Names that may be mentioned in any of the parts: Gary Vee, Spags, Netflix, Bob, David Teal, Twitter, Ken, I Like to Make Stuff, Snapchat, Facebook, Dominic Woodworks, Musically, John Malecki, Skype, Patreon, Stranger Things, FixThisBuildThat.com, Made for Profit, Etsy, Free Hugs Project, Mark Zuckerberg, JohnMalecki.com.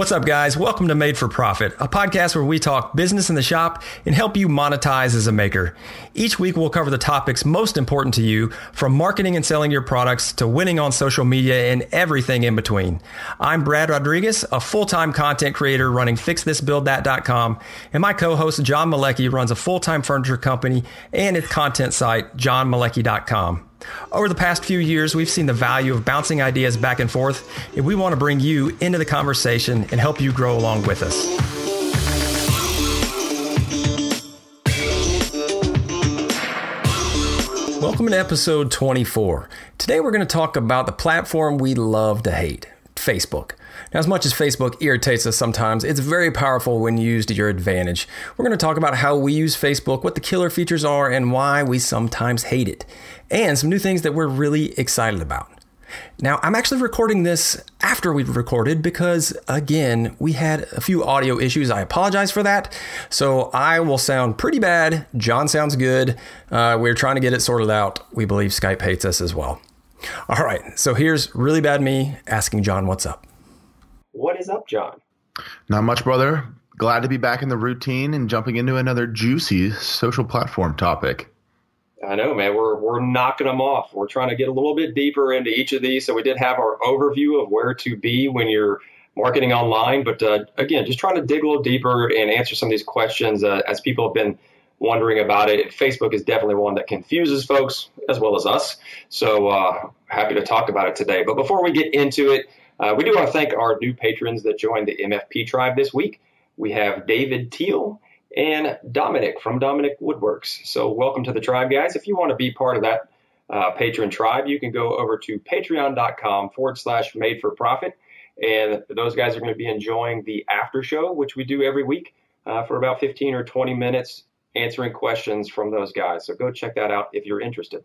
What's up, guys? Welcome to Made for Profit, a podcast where we talk business in the shop and help you monetize as a maker. Each week, we'll cover the topics most important to you, from marketing and selling your products to winning on social media and everything in between. I'm Brad Rodriguez, a full-time content creator running FixThisBuildThat.com, and my co-host John Malecki runs a full-time furniture company and its content site, JohnMalecki.com. Over the past few years, we've seen the value of bouncing ideas back and forth, and we want to bring you into the conversation and help you grow along with us. Welcome to episode 24. Today, we're going to talk about the platform we love to hate, Facebook. Now, as much as Facebook irritates us sometimes, it's very powerful when used to your advantage. We're going to talk about how we use Facebook, what the killer features are, and why we sometimes hate it, and some new things that we're really excited about. Now, I'm actually recording this after we've recorded because, again, we had a few audio issues. I apologize for that. So I will sound pretty bad. John sounds good. We're trying to get it sorted out. We believe Skype hates us as well. All right. So here's really bad me asking John what's up. What is up, John? Not much, brother. Glad to be back in the routine and jumping into another juicy social platform topic. I know, man. We're knocking them off. We're trying to get a little bit deeper into each of these. So we did have our overview of where to be when you're marketing online. But again, just trying to dig a little deeper and answer some of these questions as people have been wondering about it. Facebook is definitely one that confuses folks as well as us. So happy to talk about it today. But before we get into it, we do want to thank our new patrons that joined the MFP tribe this week. We have David Teal and Dominic from Dominic Woodworks. So welcome to the tribe, guys. If you want to be part of that patron tribe, you can go over to patreon.com/madeforprofit. And those guys are going to be enjoying the after show, which we do every week for about 15 or 20 minutes, answering questions from those guys. So go check that out if you're interested.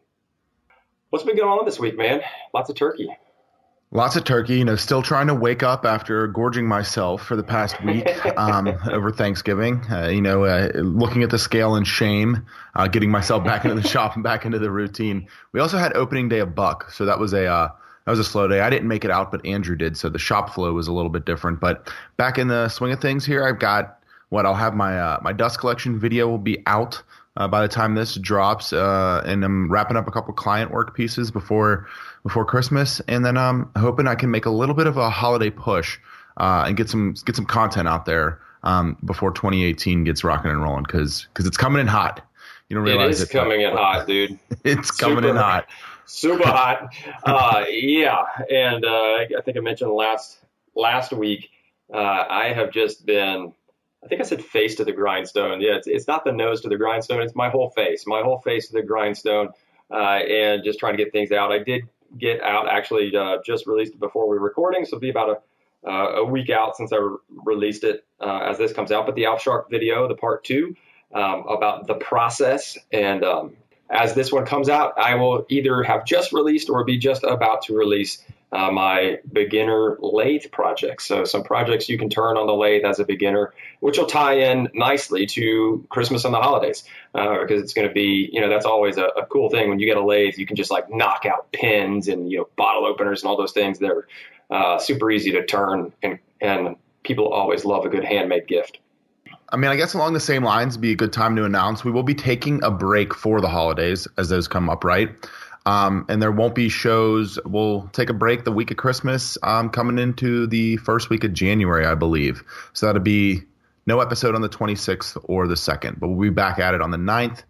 What's been going on this week, man? Lots of turkey. Lots of turkey, you know, still trying to wake up after gorging myself for the past week over Thanksgiving, looking at the scale in shame, getting myself back into the shop and back into the routine. We also had opening day of Buck, so that was a slow day. I didn't make it out, but Andrew did, so the shop flow was a little bit different. But back in the swing of things here, I've got what I'll have my dust collection video will be out by the time this drops, and I'm wrapping up a couple client work pieces before Christmas, and then I'm hoping I can make a little bit of a holiday push and get some content out there before 2018 gets rocking and rolling, because it's coming in hot. You don't realize it is coming in hot, dude. It's coming in hot, super hot. Yeah, and I think I mentioned last week. I have just been. I think I said face to the grindstone. Yeah, it's not the nose to the grindstone. It's my whole face to the grindstone, and just trying to get things out. I did get out, actually, just released it before we were recording, so it'll be about a week out since I released it as this comes out. But the Alpshark video, the part 2, about the process, and as this one comes out, I will either have just released or be just about to release my beginner lathe projects. So some projects you can turn on the lathe as a beginner, which will tie in nicely to Christmas and the holidays, because it's going to be, you know, that's always a cool thing. When you get a lathe, you can just like knock out pins and, you know, bottle openers and all those things that are super easy to turn. And people always love a good handmade gift. I mean, I guess along the same lines, be a good time to announce we will be taking a break for the holidays as those come up, right? And there won't be shows. We'll take a break the week of Christmas, coming into the first week of January, I believe. So that'll be no episode on the 26th or the 2nd, but we'll be back at it on the 9th,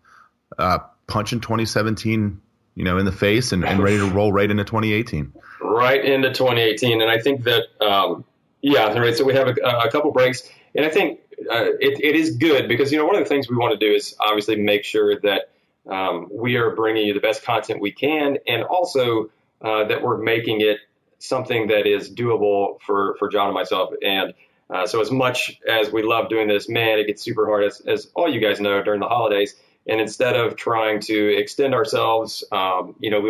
punching 2017, you know, in the face and ready to roll right into 2018. Right into 2018. And I think that, right. So we have a couple breaks, and I think it is good because, you know, one of the things we want to do is obviously make sure that we are bringing you the best content we can, and also that we're making it something that is doable for John and myself. And so as much as we love doing this, man, it gets super hard, as all you guys know, during the holidays. And instead of trying to extend ourselves, we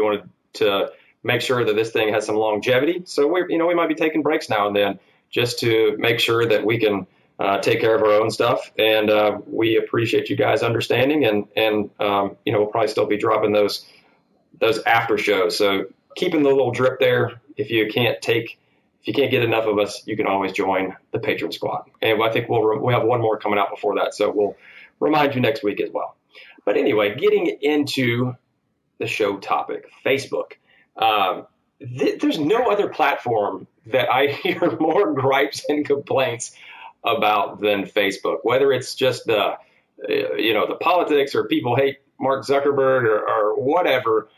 wanted to make sure that this thing has some longevity. So we might be taking breaks now and then just to make sure that we can take care of our own stuff, and we appreciate you guys understanding. And we'll probably still be dropping those after shows. So keeping the little drip there. If you can't take If you can't get enough of us, you can always join the Patreon squad. And I think we'll have one more coming out before that, so we'll remind you next week as well. But anyway, getting into the show topic, Facebook. There's no other platform that I hear more gripes and complaints about than Facebook, whether it's just the politics or people hate Mark Zuckerberg or whatever.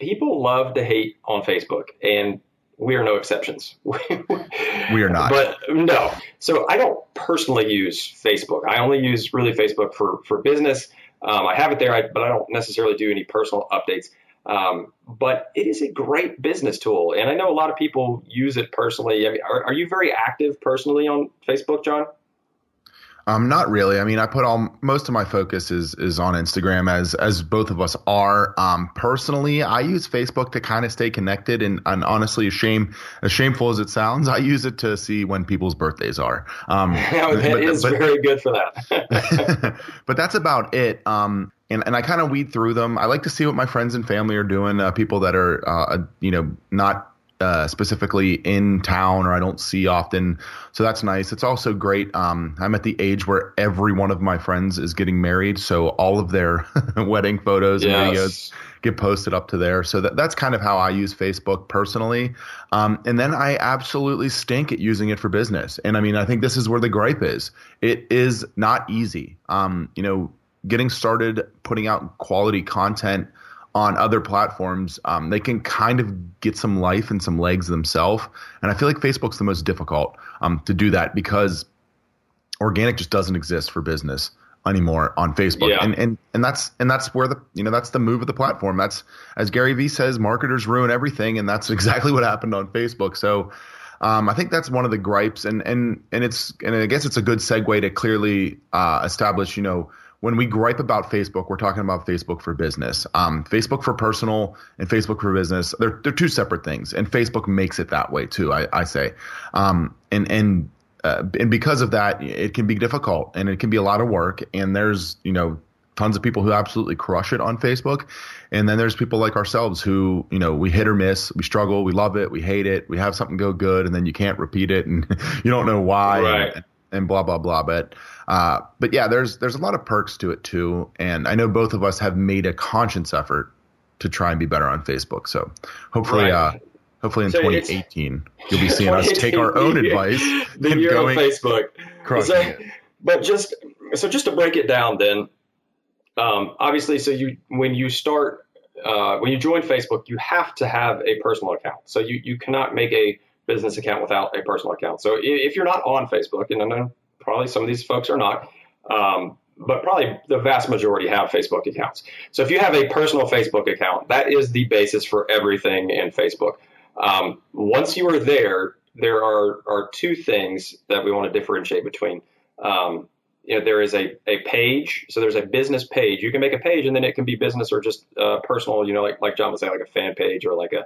People love to hate on Facebook, and we are no exceptions. We are not. But no. So I don't personally use Facebook. I only use really Facebook for business. I have it there, but I don't necessarily do any personal updates. But it is a great business tool, and I know a lot of people use it personally. I mean, are you very active personally on Facebook, John? Not really. I mean, I put most of my focus is on Instagram, as both of us are. Personally, I use Facebook to kind of stay connected, and honestly, as shameful as it sounds, I use it to see when people's birthdays are. Very good for that. But that's about it. And I kind of weed through them. I like to see what my friends and family are doing. People that are not specifically in town, or I don't see often. So that's nice. It's also great. I'm at the age where every one of my friends is getting married. So all of their wedding photos and videos get posted up to there. So that's kind of how I use Facebook personally. And then I absolutely stink at using it for business. And I mean, I think this is where the gripe is. It is not easy. Getting started putting out quality content on other platforms, they can kind of get some life and some legs themselves. And I feel like Facebook's the most difficult to do that, because organic just doesn't exist for business anymore on Facebook. Yeah. And that's where that's the move of the platform. That's, as Gary Vee says, marketers ruin everything. And that's exactly what happened on Facebook. So I think that's one of the gripes. And I guess it's a good segue to clearly establish, when we gripe about Facebook, we're talking about Facebook for business. Facebook for personal and Facebook for business, they're two separate things. And Facebook makes it that way too, I say. And because of that, it can be difficult, and it can be a lot of work. And there's, tons of people who absolutely crush it on Facebook. And then there's people like ourselves who, we hit or miss, we struggle, we love it, we hate it, we have something go good, and then you can't repeat it, and you don't know why. Right. And blah, blah, blah. But yeah, there's a lot of perks to it too. And I know both of us have made a conscious effort to try and be better on Facebook. So hopefully, hopefully in 2018, you'll be seeing us take our own advice. Then you're on Facebook. But just to break it down then, obviously, so when you join Facebook, you have to have a personal account. So you cannot make a business account without a personal account. So if you're not on Facebook, and I know probably some of these folks are not, but probably the vast majority have Facebook accounts. So if you have a personal Facebook account, that is the basis for everything in Facebook. Once you are there, there are two things that we want to differentiate between. There is a page. So there's a business page. You can make a page, and then it can be business or just personal, like John would say, like a fan page or like a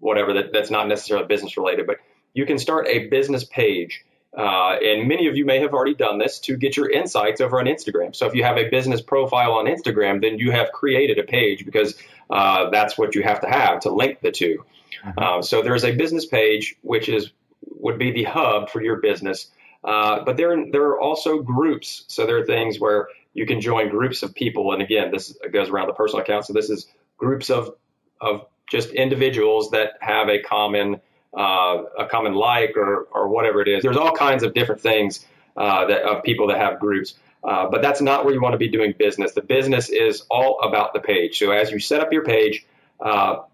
whatever, that's not necessarily business related, but you can start a business page. And many of you may have already done this to get your insights over on Instagram. So if you have a business profile on Instagram, then you have created a page, because that's what you have to link the two. So there's a business page, which would be the hub for your business. But there are also groups. So there are things where you can join groups of people. And again, this goes around the personal account. So this is groups of just individuals that have a common like or whatever it is. There's all kinds of different things of people that have groups, but that's not where you want to be doing business. The business is all about the page. So as you set up your page,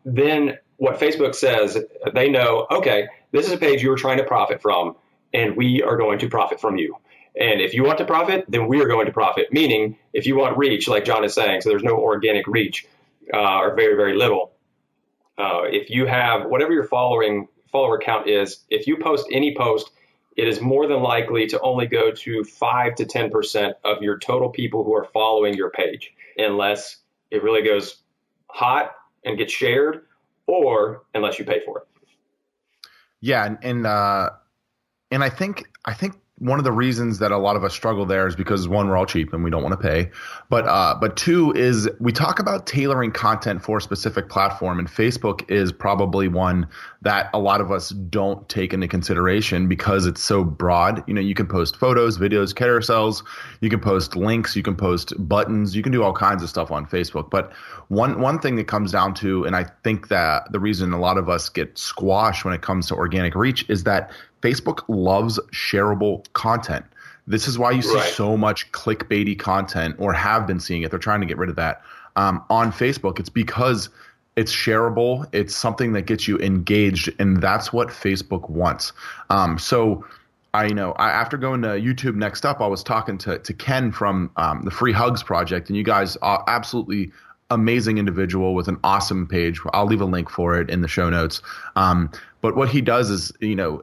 then what Facebook says, they know, okay, this is a page you're trying to profit from, and we are going to profit from you. And if you want to profit, then we are going to profit. Meaning, if you want reach, like John is saying, so there's no organic reach or very, very little. If you have whatever your follower count is, if you post any post, it is more than likely to only go to 5 to 10% of your total people who are following your page, unless it really goes hot and gets shared, or unless you pay for it. Yeah. And I think one of the reasons that a lot of us struggle there is because, one, we're all cheap and we don't want to pay. But two is we talk about tailoring content for a specific platform, and Facebook is probably one that a lot of us don't take into consideration because it's so broad. You know, you can post photos, videos, carousels, you can post links, you can post buttons, you can do all kinds of stuff on Facebook. But one thing that comes down to, and I think that the reason a lot of us get squashed when it comes to organic reach is that Facebook loves shareable content. This is why you see so much clickbaity content, or have been seeing it. They're trying to get rid of that on Facebook. It's because it's shareable. It's something that gets you engaged, and that's what Facebook wants. So after going to YouTube Next Up, I was talking to Ken from the Free Hugs Project, and you guys are absolutely amazing individual with an awesome page. I'll leave a link for it in the show notes. But what he does is, you know,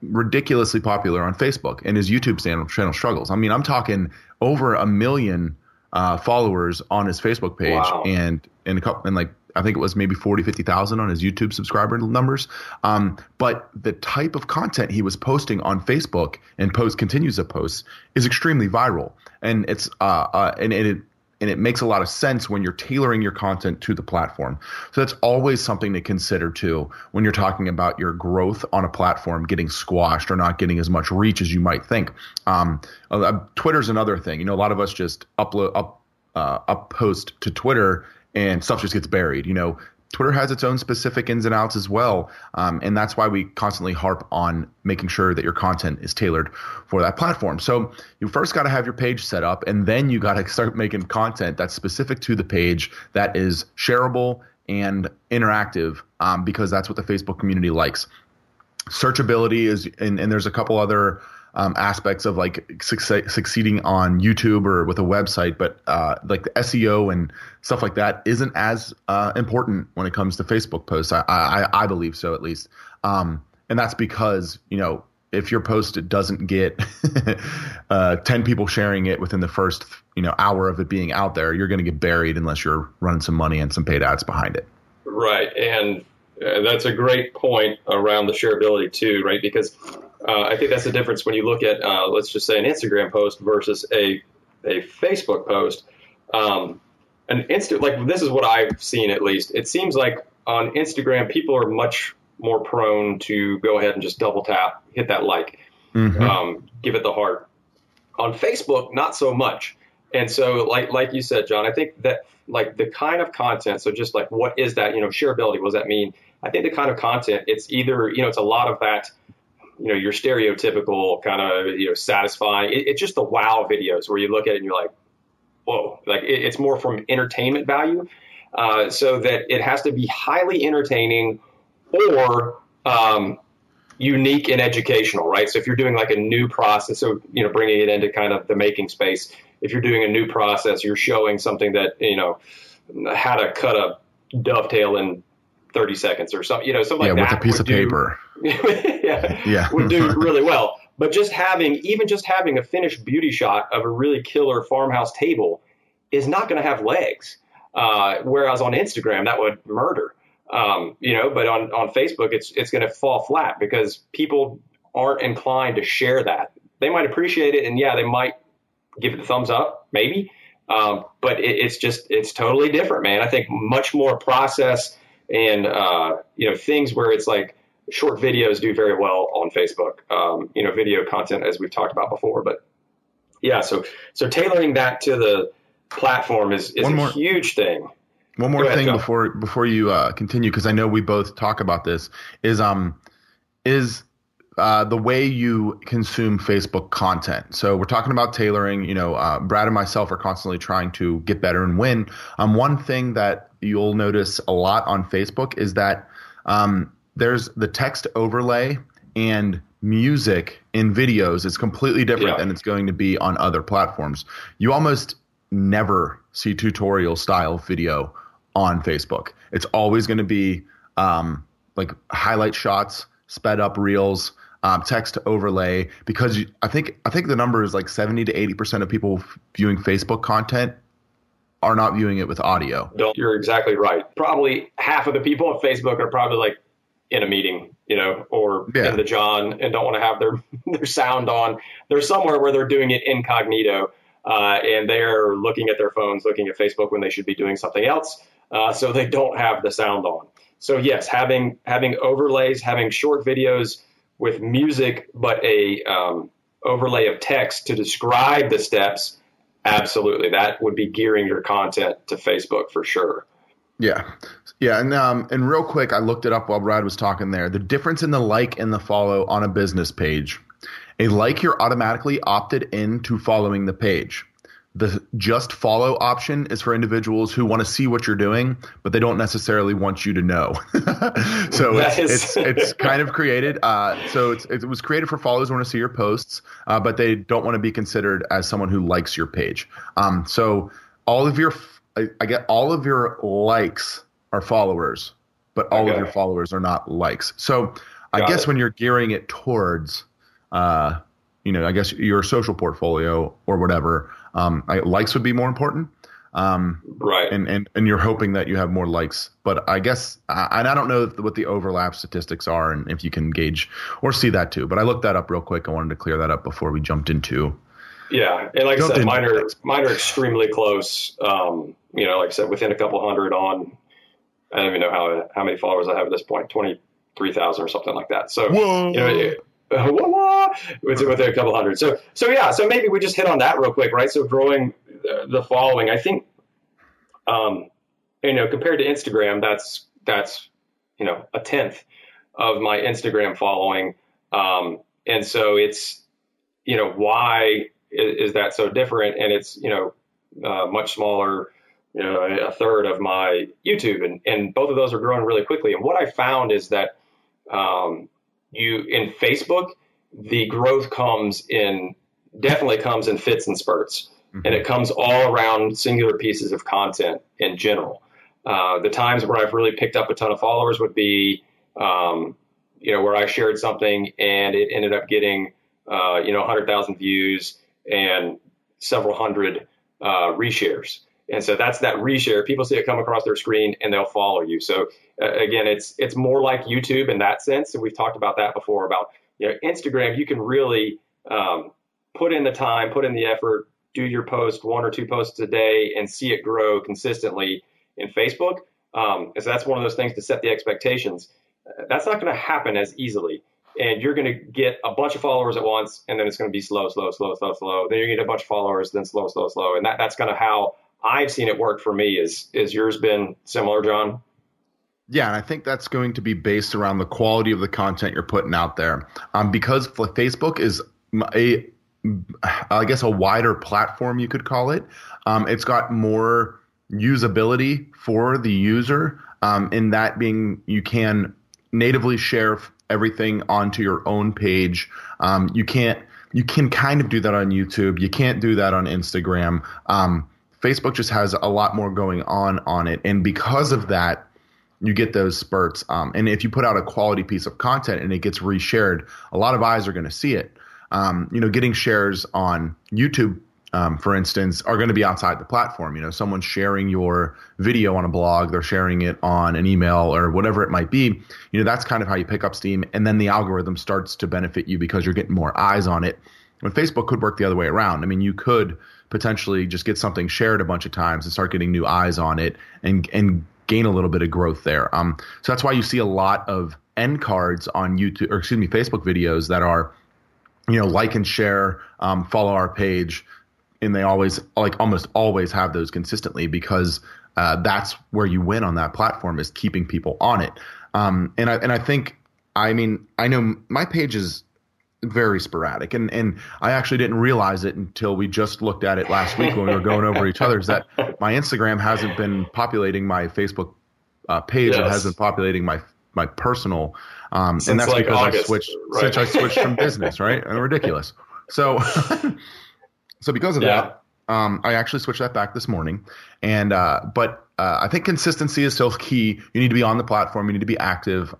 ridiculously popular on Facebook, and his YouTube channel struggles. I mean, I'm talking over 1 million followers on his Facebook page, wow. and I think it was maybe 40, 50,000 on his YouTube subscriber numbers. But the type of content he was posting on Facebook and continues to post is extremely viral, and it's and it makes a lot of sense when you're tailoring your content to the platform. So that's always something to consider too when you're talking about your growth on a platform getting squashed or not getting as much reach as you might think. Twitter's another thing. You know, a lot of us just upload to Twitter and stuff just gets buried. You know, Twitter has its own specific ins and outs as well, and that's why we constantly harp on making sure that your content is tailored for that platform. So you first got to have your page set up, and then you got to start making content that's specific to the page that is shareable and interactive, because that's what the Facebook community likes. Searchability is – and there's a couple other aspects of like succeeding on YouTube or with a website, but like the SEO and stuff like that isn't as important when it comes to Facebook posts. I believe so, at least. And that's because, you know, if your post doesn't get 10 people sharing it within the first, you know, hour of it being out there, you're going to get buried unless you're running some money and some paid ads behind it. Right. And that's a great point around the shareability too, right? Because I think that's the difference when you look at, let's just say, an Instagram post versus a Facebook post. Like this is what I've seen, at least. It seems like on Instagram, people are much more prone to go ahead and just double tap, hit that like, mm-hmm. Give it the heart. On Facebook, not so much. And so, like you said, John, I think that like the kind of content. So just like, what is that? You know, shareability. What does that mean? I think the kind of content. It's either, you know, it's a lot of that. You know, your stereotypical kind of, you know, satisfying. It's just the wow videos where you look at it and you're like, whoa, like it's more from entertainment value. So that it has to be highly entertaining or unique and educational, right? So if you're doing like a new process, so, you know, bringing it into kind of the making space, if you're doing a new process, you're showing something that, you know, how to cut a dovetail in 30 seconds or something, you know, something like that. Yeah, with a piece of paper. Yeah. Would do really well. But just having a finished beauty shot of a really killer farmhouse table is not going to have legs. Whereas on Instagram, that would murder, you know, but on Facebook, it's going to fall flat because people aren't inclined to share that. They might appreciate it. And yeah, they might give it a thumbs up, maybe. But it's totally different, man. I think much more process and, you know, things where it's like, short videos do very well on Facebook, you know, video content, as we've talked about before. But yeah, so tailoring that to the platform is a huge thing. One more thing before you continue, because I know we both talk about this, is the way you consume Facebook content. So we're talking about tailoring. You know, Brad and myself are constantly trying to get better and win. One thing that you'll notice a lot on Facebook is that there's the text overlay and music in videos is completely different than it's going to be on other platforms. You almost never see tutorial style video on Facebook. It's always going to be like highlight shots, sped up reels, text overlay, because I think the number is like 70 to 80% of people viewing Facebook content are not viewing it with audio. You're exactly right. Probably half of the people on Facebook are probably like, in a meeting, you know, or in the John, and don't want to have their sound on. They're somewhere where they're doing it incognito, and they're looking at their phones, looking at Facebook when they should be doing something else. So they don't have the sound on. So yes, having overlays, having short videos with music, but a overlay of text to describe the steps. Absolutely. That would be gearing your content to Facebook for sure. Yeah. Yeah. And real quick, I looked it up while Brad was talking there. The difference in the like and the follow on a business page. A like, you're automatically opted into following the page. The just follow option is for individuals who want to see what you're doing, but they don't necessarily want you to know. So it's kind of created. So it was created for followers who want to see your posts, but they don't want to be considered as someone who likes your page. So all of your all of your likes are followers, but all of your followers are not likes. So I guess when you're gearing it towards, you know, I guess your social portfolio or whatever. Likes would be more important. Right. And you're hoping that you have more likes, but I guess, and I don't know what the overlap statistics are and if you can gauge or see that too, but I looked that up real quick. I wanted to clear that up before we jumped into. Yeah. And like I said, mine are extremely close. You know, like I said, within a couple hundred on, I don't even know how many followers I have at this point, 23,000 or something like that. So, whoa. You know, with a couple hundred. So yeah, so maybe we just hit on that real quick, right? So growing the following, I think, you know, compared to Instagram, that's, you know, a 10th of my Instagram following. And so it's, you know, why is that so different? And it's, you know, much smaller, you know, a third of my YouTube, and both of those are growing really quickly. And what I found is that, in Facebook, the growth definitely comes in fits and spurts, and it comes all around singular pieces of content in general. The times where I've really picked up a ton of followers would be, you know, where I shared something and it ended up getting, you know, 100,000 views and several hundred reshares. And so that's that reshare. People see it come across their screen and they'll follow you. So again, it's more like YouTube in that sense. And we've talked about that before about, you know, Instagram, you can really put in the time, put in the effort, do your post, one or two posts a day, and see it grow consistently. In Facebook, and so that's one of those things to set the expectations. That's not going to happen as easily. And you're going to get a bunch of followers at once, and then it's going to be slow, slow, slow, slow, slow. Then you get a bunch of followers, then slow, slow, slow. And that's kind of how I've seen it work for me. Is yours been similar, John? Yeah, and I think that's going to be based around the quality of the content you're putting out there. Because Facebook is a wider platform, you could call it. It's got more usability for the user, in that being you can natively share everything onto your own page. You can kind of do that on YouTube. You can't do that on Instagram. Facebook just has a lot more going on it. And because of that, you get those spurts. And if you put out a quality piece of content and it gets reshared, a lot of eyes are going to see it. You know, getting shares on YouTube, for instance, are going to be outside the platform. You know, someone's sharing your video on a blog, they're sharing it on an email or whatever it might be. You know, that's kind of how you pick up steam. And then the algorithm starts to benefit you because you're getting more eyes on it. When Facebook could work the other way around. I mean, you could potentially just get something shared a bunch of times and start getting new eyes on it and gain a little bit of growth there. So that's why you see a lot of end cards on YouTube, or excuse me, Facebook videos that are, you know, like and share, follow our page. And they always, like almost always, have those consistently because that's where you win on that platform, is keeping people on it. And I think, I mean, I know my page is very sporadic. And I actually didn't realize it until we just looked at it last week when we were going over each other's, that my Instagram hasn't been populating my Facebook page. Yes. It hasn't been populating my personal. And that's like because August, I switched from business, right? Ridiculous. So because of that, I actually switched that back this morning. And but I think consistency is still key. You need to be on the platform. You need to be active.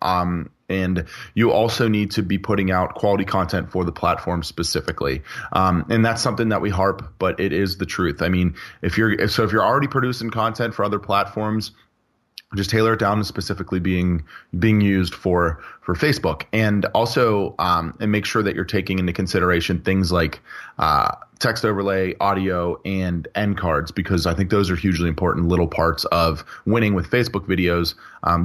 And you also need to be putting out quality content for the platform specifically. And that's something that we harp, but it is the truth. I mean, if you're already producing content for other platforms, just tailor it down to specifically being used for Facebook. And also, and make sure that you're taking into consideration things like text overlay, audio, and end cards, because I think those are hugely important little parts of winning with Facebook videos,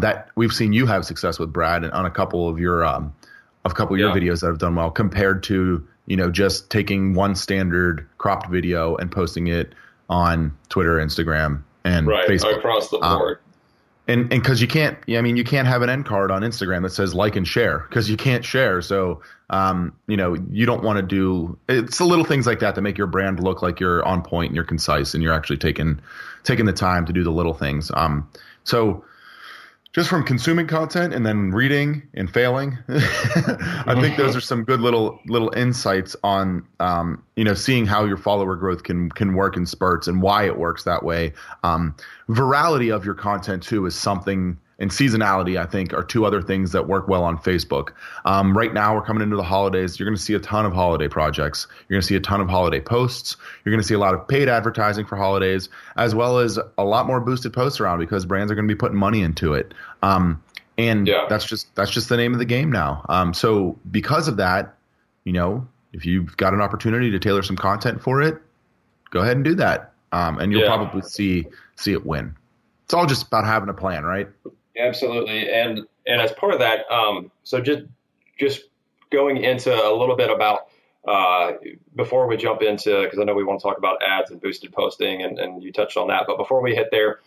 that we've seen you have success with, Brad, and on a couple of your videos that have done well, compared to, you know, just taking one standard cropped video and posting it on Twitter, Instagram, and Facebook. Across the board. And cause you can't have an end card on Instagram that says like and share, cause you can't share. So, you know, you don't want to do, it's the little things like that that make your brand look like you're on point and you're concise and you're actually taking the time to do the little things. So just from consuming content and then reading and failing, I think those are some good little insights on, you know, seeing how your follower growth can work in spurts and why it works that way. Virality of your content too is something, and seasonality, I think, are two other things that work well on Facebook. Right now we're coming into the holidays. You're going to see a ton of holiday projects. You're going to see a ton of holiday posts. You're going to see a lot of paid advertising for holidays, as well as a lot more boosted posts around, because brands are going to be putting money into it. That's just the name of the game now. So because of that, you know, if you've got an opportunity to tailor some content for it, go ahead and do that. And you'll probably see it win. It's all just about having a plan, right? Absolutely. And as part of that, so just going into a little bit about, before we jump into, because I know we want to talk about ads and boosted posting, and you touched on that, but before we hit there,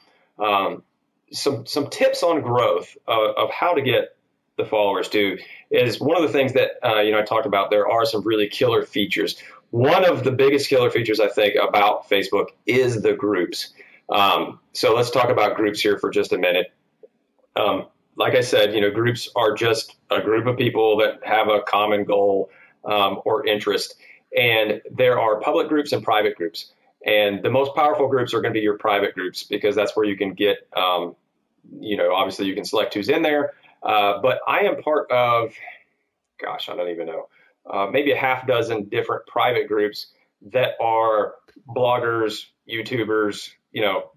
some tips on growth of how to get the followers to is one of the things that, you know, I talked about. There are some really killer features. One of the biggest killer features I think about Facebook is the groups. So let's talk about groups here for just a minute. Like I said, you know, groups are just a group of people that have a common goal or interest. And there are public groups and private groups. And the most powerful groups are going to be your private groups, because that's where you can get, you know, obviously you can select who's in there. But I am part of, gosh, I don't even know, maybe a half dozen different private groups that are bloggers, YouTubers, you know,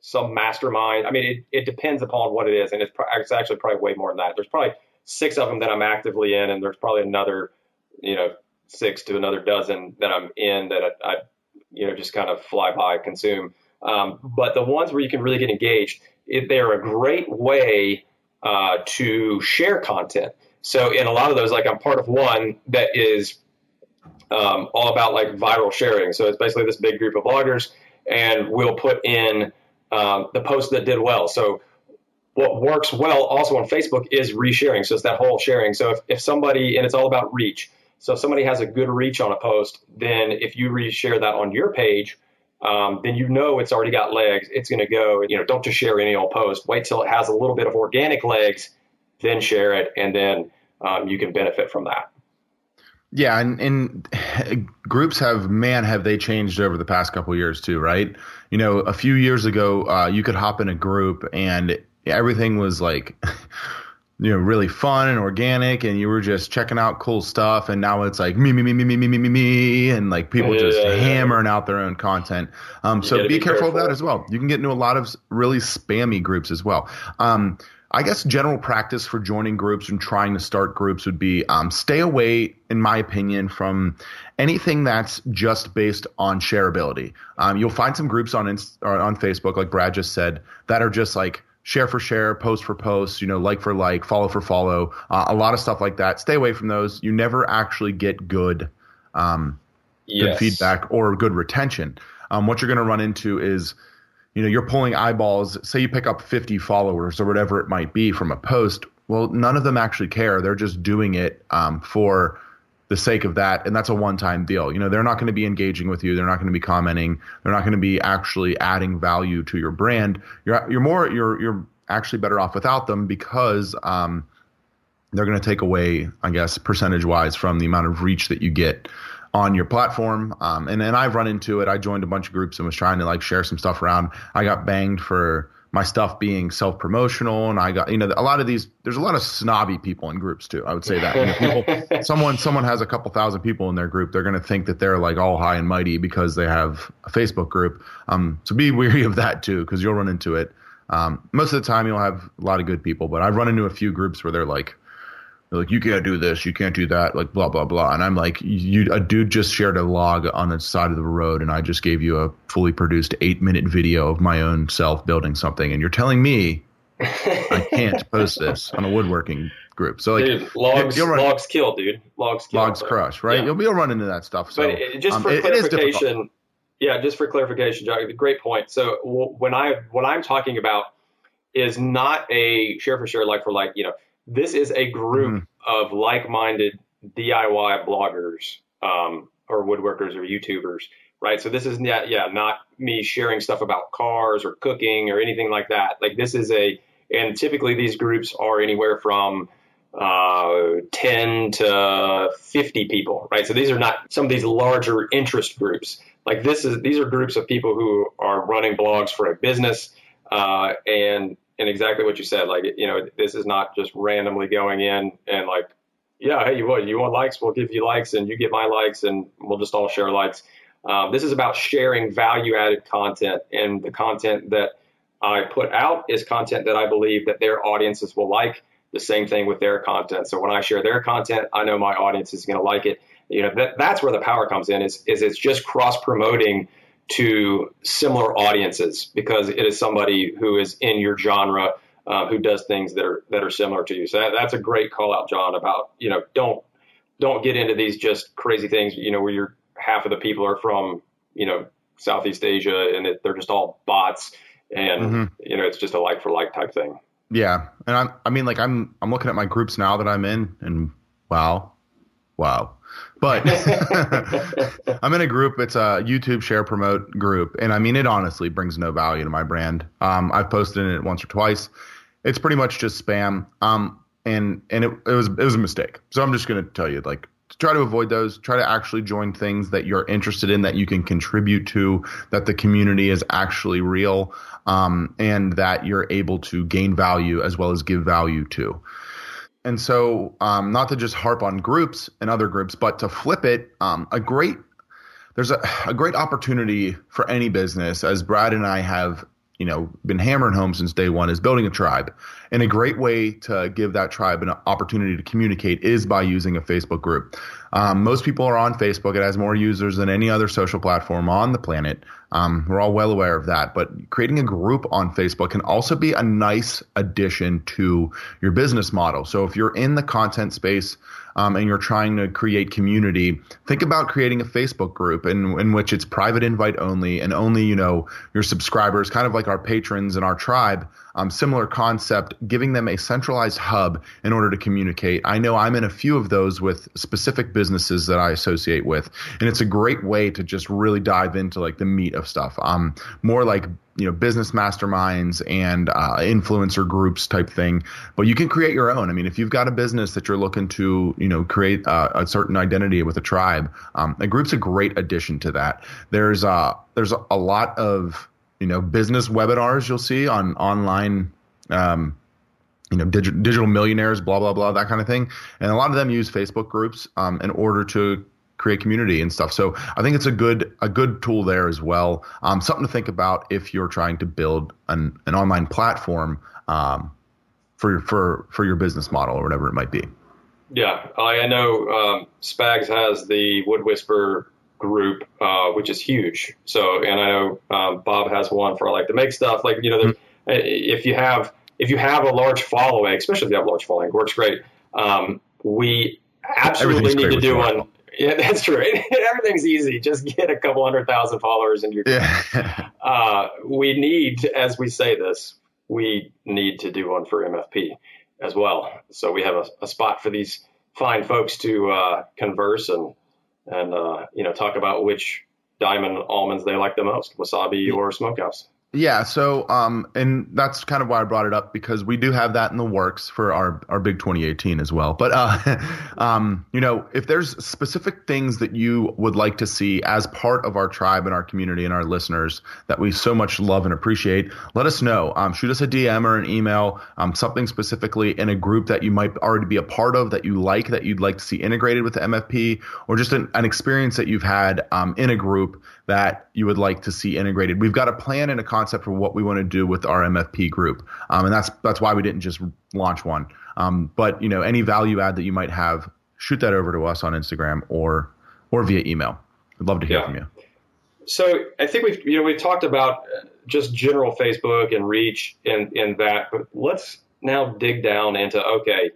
some mastermind. I mean, it depends upon what it is. And it's actually probably way more than that. There's probably 6 of them that I'm actively in. And there's probably another, you know, 6 to another dozen that I'm in that I you know, just kind of fly by, consume. But the ones where you can really get engaged, they're a great way to share content. So in a lot of those, like I'm part of one that is all about like viral sharing. So it's basically this big group of bloggers, and we'll put in the posts that did well. So what works well also on Facebook is resharing. So it's that whole sharing. So if somebody, and it's all about reach. So if somebody has a good reach on a post, then if you reshare that on your page, then you know it's already got legs. It's going to go, you know, don't just share any old post. Wait till it has a little bit of organic legs, then share it. And then you can benefit from that. Yeah, and groups have they changed over the past couple of years too, right? You know, a few years ago, you could hop in a group and everything was like, you know, really fun and organic, and you were just checking out cool stuff. And now it's like me, and like people hammering out their own content. So be careful of that as well. You can get into a lot of really spammy groups as well. I guess general practice for joining groups and trying to start groups would be stay away, in my opinion, from anything that's just based on shareability. You'll find some groups on Facebook, like Brad just said, that are just like share for share, post for post, you know, like for like, follow for follow, a lot of stuff like that. Stay away from those. You never actually get good feedback or good retention. What you're going to run into is, you know, you're pulling eyeballs. Say you pick up 50 followers or whatever it might be from a post. Well, none of them actually care. They're just doing it for the sake of that. And that's a one-time deal. You know, they're not going to be engaging with you. They're not going to be commenting. They're not going to be actually adding value to your brand. You're actually better off without them, because they're going to take away, I guess, percentage-wise from the amount of reach that you get on your platform. And I've run into it. I joined a bunch of groups and was trying to like share some stuff around. I got banged for my stuff being self-promotional, and I got, you know, a lot of these, there's a lot of snobby people in groups too. I would say that, you know, people, someone has a couple thousand people in their group. They're going to think that they're like all high and mighty because they have a Facebook group. So be wary of that too, because you'll run into it. Most of the time you'll have a lot of good people, but I've run into a few groups where they're like, you can't do this, you can't do that, like blah, blah, blah. And I'm like, a dude just shared a log on the side of the road, and I just gave you a fully produced 8-minute video of my own self building something. And you're telling me I can't post this on a woodworking group. So like, dude, logs kill, dude. Logs crush, right? Yeah. You'll run into that stuff. So but just for clarification, John, great point. So what I'm talking about is not a share for share, like for like, you know, this is a group of like-minded DIY bloggers, or woodworkers or YouTubers, right? So this is not me sharing stuff about cars or cooking or anything like that. Like this is and typically these groups are anywhere from 10 to 50 people, right? So these are not some of these larger interest groups. Like these are groups of people who are running blogs for a business, and exactly what you said, like, you know, this is not just randomly going in and like, yeah, hey, you want likes? We'll give you likes, and you get my likes, and we'll just all share likes. This is about sharing value-added content, and the content that I put out is content that I believe that their audiences will like. The same thing with their content. So when I share their content, I know my audience is going to like it. You know, that's where the power comes in, is it's just cross-promoting to similar audiences, because it is somebody who is in your genre, who does things that are similar to you. So that's a great call out, John, about, you know, don't get into these just crazy things, you know, where you're half of the people are from, you know, Southeast Asia, and they're just all bots, and you know, it's just a like for like type thing. Yeah. And I'm looking at my groups now that I'm in, and wow. But I'm in a group, it's a YouTube share promote group. And I mean, it honestly brings no value to my brand. I've posted in it once or twice. It's pretty much just spam. And it was a mistake. So I'm just going to tell you, like, try to avoid those. Try to actually join things that you're interested in, that you can contribute to, that the community is actually real, and that you're able to gain value as well as give value to. And so, not to just harp on groups and other groups, but to flip it, there's a great opportunity for any business, as Brad and I have, you know, been hammering home since day one, is building a tribe. And a great way to give that tribe an opportunity to communicate is by using a Facebook group. Most people are on Facebook. It has more users than any other social platform on the planet. We're all well aware of that. But creating a group on Facebook can also be a nice addition to your business model. So if you're in the content space, and you're trying to create community, think about creating a Facebook group in which it's private invite only, and only, you know, your subscribers, kind of like our patrons and our tribe, similar concept, giving them a centralized hub in order to communicate. I know I'm in a few of those with specific businesses that I associate with, and it's a great way to just really dive into like the meat of stuff, more like, you know, business masterminds and influencer groups type thing. But you can create your own. I mean, if you've got a business that you're looking to, you know, create a certain identity with a tribe, a group's a great addition to that. There's a lot of, you know, business webinars you'll see on online, you know, digital millionaires, blah, blah, blah, that kind of thing. And a lot of them use Facebook groups in order to create community and stuff. So I think it's a good tool there as well. Something to think about if you're trying to build an online platform for your business model or whatever it might be. Yeah, I know Spags has the Wood Whisperer group, which is huge. So, and I know Bob has one for I Like to Make Stuff. Like, you know, if you have a large following, especially if you have a large following, it works great. We absolutely need to do one. Yeah, that's true. Everything's easy. Just get a couple 100,000 followers and you're good. Yeah. We need to do one for MFP as well. So we have a spot for these fine folks to converse and you know, talk about which diamond almonds they like the most, wasabi or smokehouse. Yeah. So, and that's kind of why I brought it up, because we do have that in the works for our big 2018 as well. But, you know, if there's specific things that you would like to see as part of our tribe and our community and our listeners that we so much love and appreciate, let us know. Shoot us a DM or an email, something specifically in a group that you might already be a part of that you like, that you'd like to see integrated with the MFP, or just an experience that you've had, in a group that you would like to see integrated. We've got a plan and a concept for what we want to do with our MFP group. And that's why we didn't just launch one. But you know, any value add that you might have, shoot that over to us on Instagram or via email. I'd love to hear from you. So I think we've talked about just general Facebook and reach and that, but let's now dig down into, okay,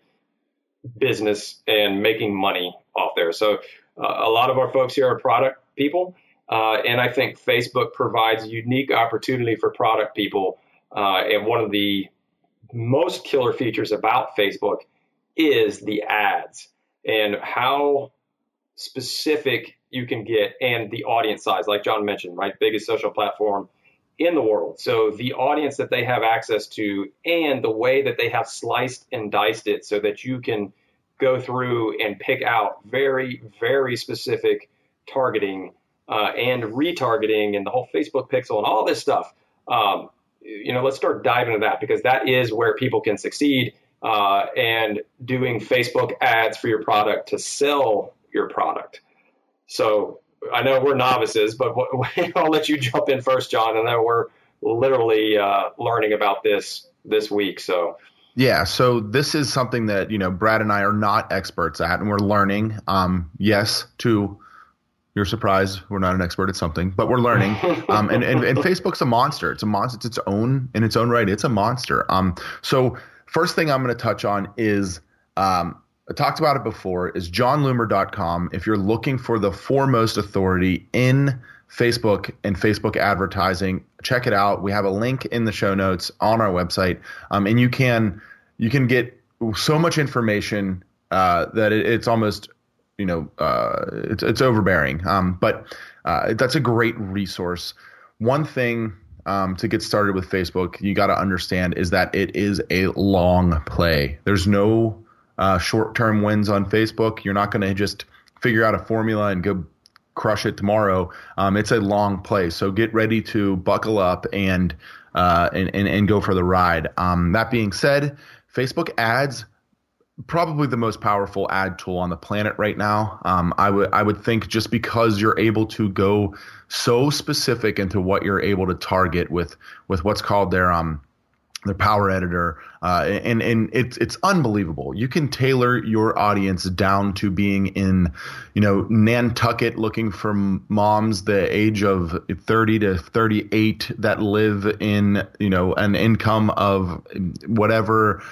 business and making money off there. So a lot of our folks here are product people. And I think Facebook provides a unique opportunity for product people. And one of the most killer features about Facebook is the ads and how specific you can get and the audience size, like John mentioned, right? Biggest social platform in the world. So the audience that they have access to and the way that they have sliced and diced it so that you can go through and pick out very, very specific targeting and retargeting and the whole Facebook pixel and all this stuff. You know, let's start diving into that because that is where people can succeed and doing Facebook ads for your product to sell your product. So I know we're novices, but I'll let you jump in first, John. I know we're literally learning about this week. So yeah, so this is something that, you know, Brad and I are not experts at and we're learning. Yes, to your surprise, we're not an expert at something, but we're learning. And Facebook's a monster. It's a monster. It's its own in its own right. It's a monster. So first thing I'm going to touch on is I talked about it before, is JohnLoomer.com. If you're looking for the foremost authority in Facebook and Facebook advertising, check it out. We have a link in the show notes on our website, and you can get so much information that it's almost, you know, it's overbearing. But that's a great resource. One thing to get started with Facebook, you got to understand is that it is a long play. There's no short-term wins on Facebook. You're not going to just figure out a formula and go crush it tomorrow. It's a long play, so get ready to buckle up and go for the ride. That being said, Facebook ads, probably the most powerful ad tool on the planet right now. I would think just because you're able to go so specific into what you're able to target with what's called their power editor, and it's unbelievable. You can tailor your audience down to being in, you know, Nantucket looking for moms the age of 30 to 38 that live in, you know, an income of whatever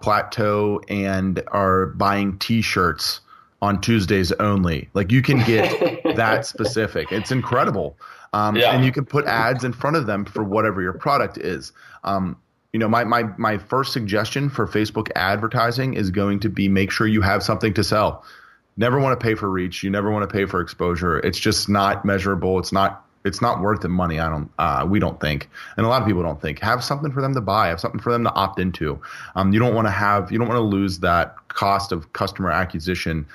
plateau and are buying T-shirts on Tuesdays only. Like you can get that specific. It's incredible. And you can put ads in front of them for whatever your product is. You know, my first suggestion for Facebook advertising is going to be make sure you have something to sell. Never want to pay for reach. You never want to pay for exposure. It's just not measurable. It's not worth the money. We don't think, and a lot of people don't think. Have something for them to buy. Have something for them to opt into. You don't want to lose that cost of customer acquisition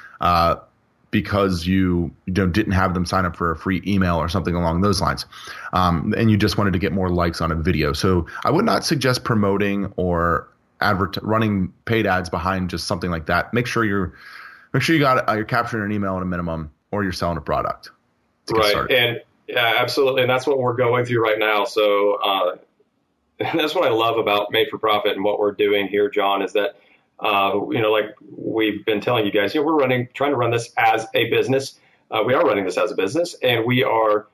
because you didn't have them sign up for a free email or something along those lines, and you just wanted to get more likes on a video. So I would not suggest promoting or running paid ads behind just something like that. Make sure you're capturing an email at a minimum, or you're selling a product. Right, and yeah, absolutely, and that's what we're going through right now. So that's what I love about Made for Profit and what we're doing here, John, is that. You know, like we've been telling you guys, you know, we're trying to run this as a business. We are running this as a business, and we are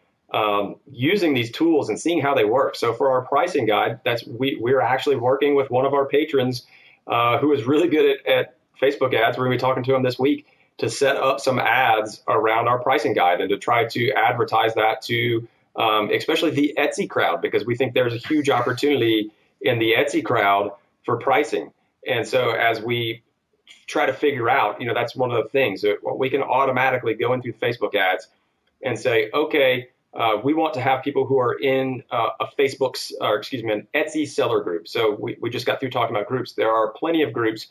using these tools and seeing how they work. So for our pricing guide, we're actually working with one of our patrons who is really good at Facebook ads. We're going to be talking to him this week to set up some ads around our pricing guide and to try to advertise that to especially the Etsy crowd, because we think there's a huge opportunity in the Etsy crowd for pricing. And so as we try to figure out, you know, that's one of the things that we can automatically go in through Facebook ads and say, okay, we want to have people who are in an Etsy seller group. So we just got through talking about groups. There are plenty of groups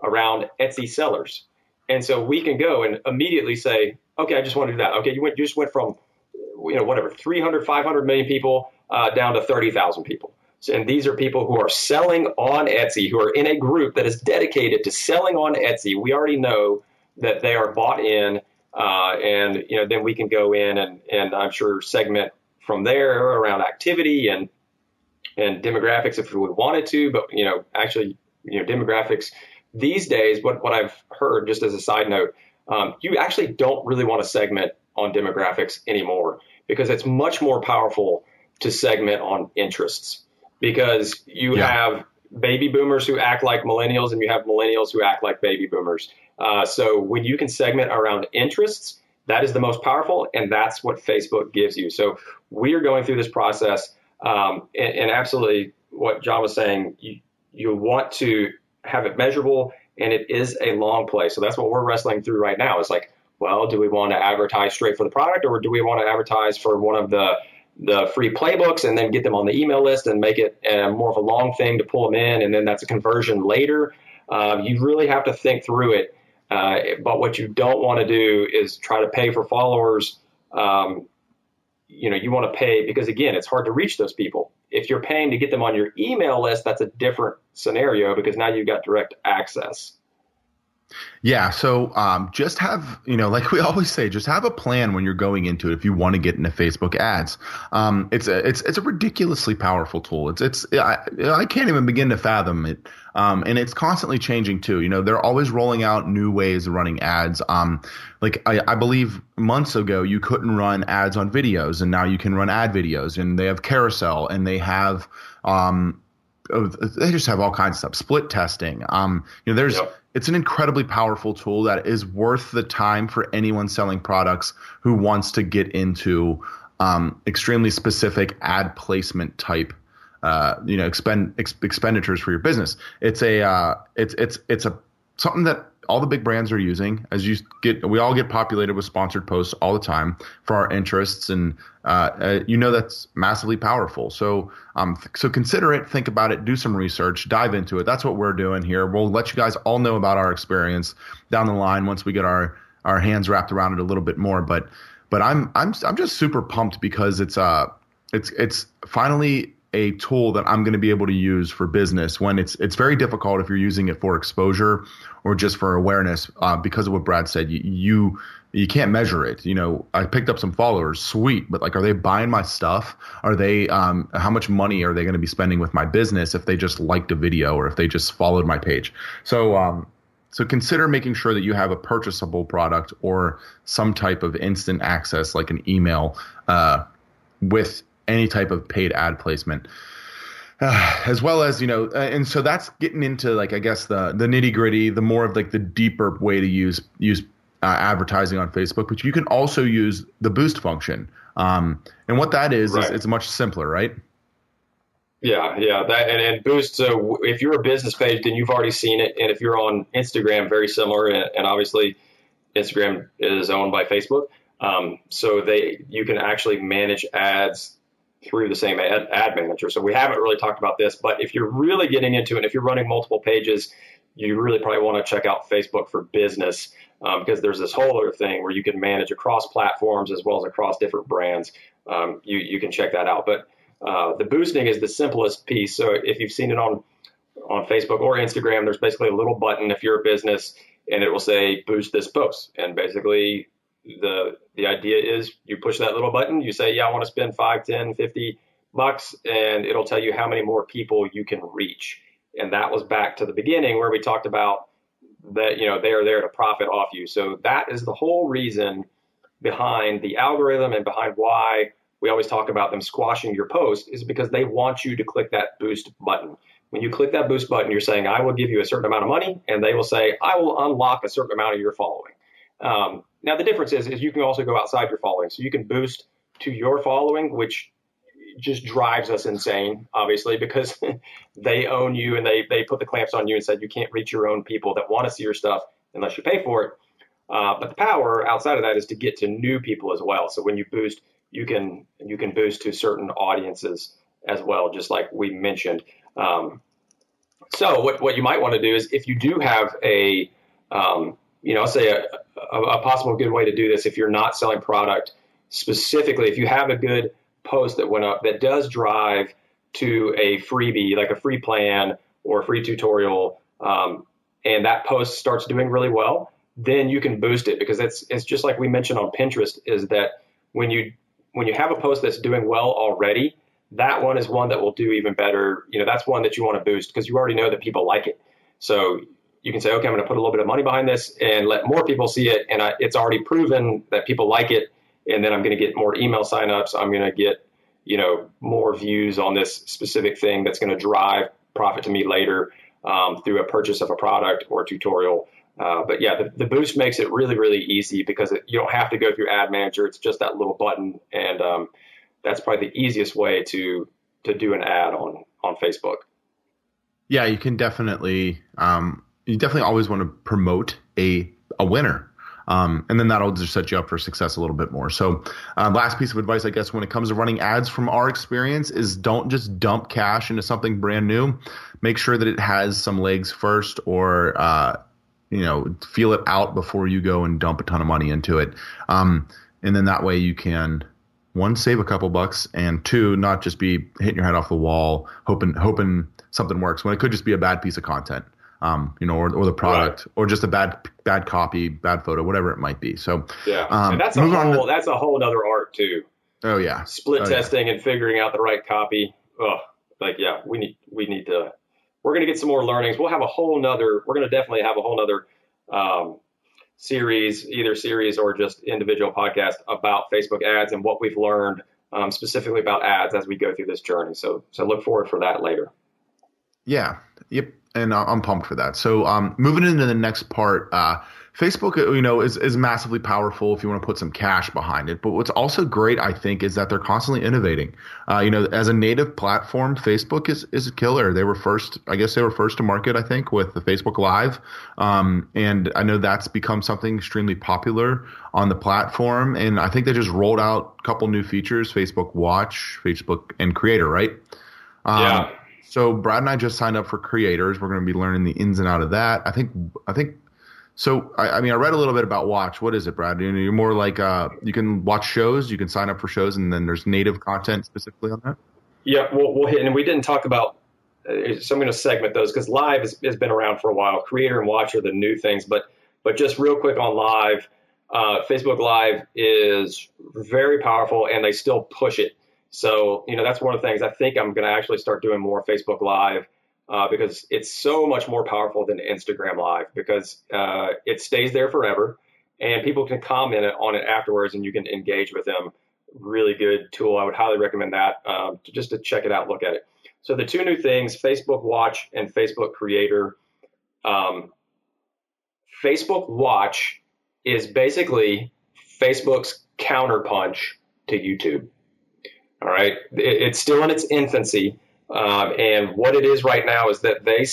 around Etsy sellers. And so we can go and immediately say, okay, I just want to do that. Okay, you just went from, you know, whatever, 300, 500 million people down to 30,000 people. And these are people who are selling on Etsy, who are in a group that is dedicated to selling on Etsy. We already know that they are bought in And, you know, then we can go in and I'm sure segment from there around activity and demographics if we would wanted to. But, you know, actually, you know, demographics these days, what I've heard just as a side note, you actually don't really want to segment on demographics anymore because it's much more powerful to segment on interests because you have baby boomers who act like millennials and you have millennials who act like baby boomers. So when you can segment around interests, that is the most powerful, and that's what Facebook gives you. So we are going through this process, and absolutely what John was saying, you want to have it measurable, and it is a long play. So that's what we're wrestling through right now. It's like, well, do we want to advertise straight for the product, or do we want to advertise for one of the free playbooks and then get them on the email list and make it more of a long thing to pull them in, and then that's a conversion later? You really have to think through it. But what you don't want to do is try to pay for followers. You know, you want to pay because, again, it's hard to reach those people. If you're paying to get them on your email list, that's a different scenario because now you've got direct access. Yeah. So just have, you know, like we always say, just have a plan when you're going into it. If you want to get into Facebook ads, it's a ridiculously powerful tool. I can't even begin to fathom it. And it's constantly changing too. You know, they're always rolling out new ways of running ads. Like I believe months ago, you couldn't run ads on videos, and now you can run ad videos, and they have carousel, and they have, they just have all kinds of stuff, split testing. You know, it's an incredibly powerful tool that is worth the time for anyone selling products who wants to get into extremely specific ad placement type, you know, expenditures for your business. It's something that all the big brands are using. We all get populated with sponsored posts all the time for our interests, and you know, that's massively powerful. So, so consider it, think about it, do some research, dive into it. That's what we're doing here. We'll let you guys all know about our experience down the line once we get our hands wrapped around it a little bit more. But I'm just super pumped because it's finally a tool that I'm going to be able to use for business when it's very difficult if you're using it for exposure or just for awareness, because of what Brad said, you can't measure it. You know, I picked up some followers, sweet, but like, are they buying my stuff? Are they, how much money are they going to be spending with my business if they just liked a video or if they just followed my page? So, so consider making sure that you have a purchasable product or some type of instant access, like an email, with any type of paid ad placement, as well as, you know, and so that's getting into, like, I guess the nitty gritty, the more of like the deeper way to use advertising on Facebook, but you can also use the boost function. And what that is, right, is it's much simpler, right? Yeah. Yeah. That and boost. So if you're a business page, then you've already seen it. And if you're on Instagram, very similar. And obviously Instagram is owned by Facebook. So you can actually manage ads through the same ad manager. So we haven't really talked about this, but if you're really getting into it, if you're running multiple pages, you really probably want to check out Facebook for Business, because there's this whole other thing where you can manage across platforms as well as across different brands. You can check that out. But the boosting is the simplest piece. So if you've seen it on Facebook or Instagram, there's basically a little button if you're a business, and it will say boost this post. And basically the idea is you push that little button, you say, yeah, I want to spend $5, $10, $50, and it'll tell you how many more people you can reach. And that was back to the beginning where we talked about that, you know, they are there to profit off you. So that is the whole reason behind the algorithm and behind why we always talk about them squashing your post, is because they want you to click that boost button. When you click that boost button, you're saying, I will give you a certain amount of money, and they will say, I will unlock a certain amount of your following. Now, the difference is you can also go outside your following. So you can boost to your following, which just drives us insane, obviously, because they own you and they put the clamps on you and said you can't reach your own people that want to see your stuff unless you pay for it. But the power outside of that is to get to new people as well. So when you boost, you can boost to certain audiences as well, just like we mentioned. So what you might want to do is if you do have a you know, I'll say a possible good way to do this, if you're not selling product specifically, if you have a good post that went up that does drive to a freebie, like a free plan or a free tutorial, and that post starts doing really well, then you can boost it, because that's, it's just like we mentioned on Pinterest, is that when you have a post that's doing well already, that one is one that will do even better. You know, that's one that you want to boost because you already know that people like it. So you can say, okay, I'm going to put a little bit of money behind this and let more people see it. And it's already proven that people like it. And then I'm going to get more email signups. I'm going to get, you know, more views on this specific thing that's going to drive profit to me later through a purchase of a product or a tutorial. But yeah, the boost makes it really, really easy because you don't have to go through Ad Manager. It's just that little button. And that's probably the easiest way to do an ad on Facebook. Yeah, you can definitely, always want to promote a winner. And then that'll just set you up for success a little bit more. So last piece of advice, I guess, when it comes to running ads from our experience is don't just dump cash into something brand new. Make sure that it has some legs first, or feel it out before you go and dump a ton of money into it. And then that way you can, one, save a couple bucks, and two, not just be hitting your head off the wall hoping something works when it could just be a bad piece of content, or the product, right, or just a bad copy, bad photo, whatever it might be. So yeah, and that's a whole other art too. Oh yeah, split testing and figuring out the right copy. We need to. We're going to get some more learnings. We're going to definitely have a whole nother series, either series or just individual podcast about Facebook ads and what we've learned specifically about ads as we go through this journey. So look forward for that later. Yeah. Yep. And I'm pumped for that. So moving into the next part, Facebook, is massively powerful if you want to put some cash behind it. But what's also great, I think, is that they're constantly innovating. As a native platform, Facebook is a killer. They were first to market, I think, with the Facebook Live. And I know that's become something extremely popular on the platform. And I think they just rolled out a couple new features, Facebook Watch, Facebook, and Creator, right? Yeah. So Brad and I just signed up for Creators. We're going to be learning the ins and out of that. I read a little bit about Watch. What is it, Brad? You're more like you can watch shows, you can sign up for shows, and then there's native content specifically on that? Yeah, we'll hit. And we didn't talk about – so I'm going to segment those because Live has been around for a while. Creator and Watch are the new things. But just real quick on Live, Facebook Live is very powerful, and they still push it. So, that's one of the things I think I'm going to actually start doing more Facebook Live because it's so much more powerful than Instagram Live because it stays there forever and people can comment on it afterwards and you can engage with them. Really good tool. I would highly recommend that just to check it out, look at it. So the two new things, Facebook Watch and Facebook Creator. Facebook Watch is basically Facebook's counterpunch to YouTube. All right. It's still in its infancy. And what it is right now is that they have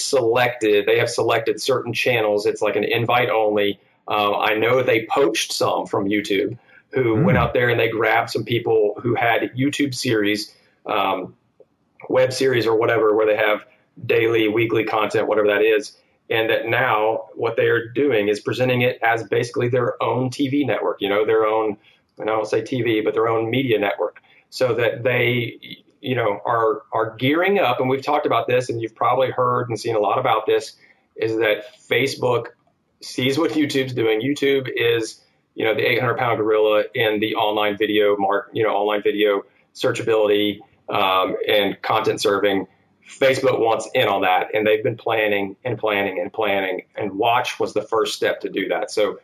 selected certain channels. It's like an invite only. I know they poached some from YouTube who went out there and they grabbed some people who had YouTube series, web series or whatever, where they have daily, weekly content, whatever that is. And that now what they are doing is presenting it as basically their own TV network, their own, and I don't say TV, but their own media network. So that they, are gearing up, and we've talked about this, and you've probably heard and seen a lot about this, is that Facebook sees what YouTube's doing. YouTube is, the 800-pound gorilla in the online video market, online video searchability and content serving. Facebook wants in on that, and they've been planning and planning and planning, and Watch was the first step to do that. So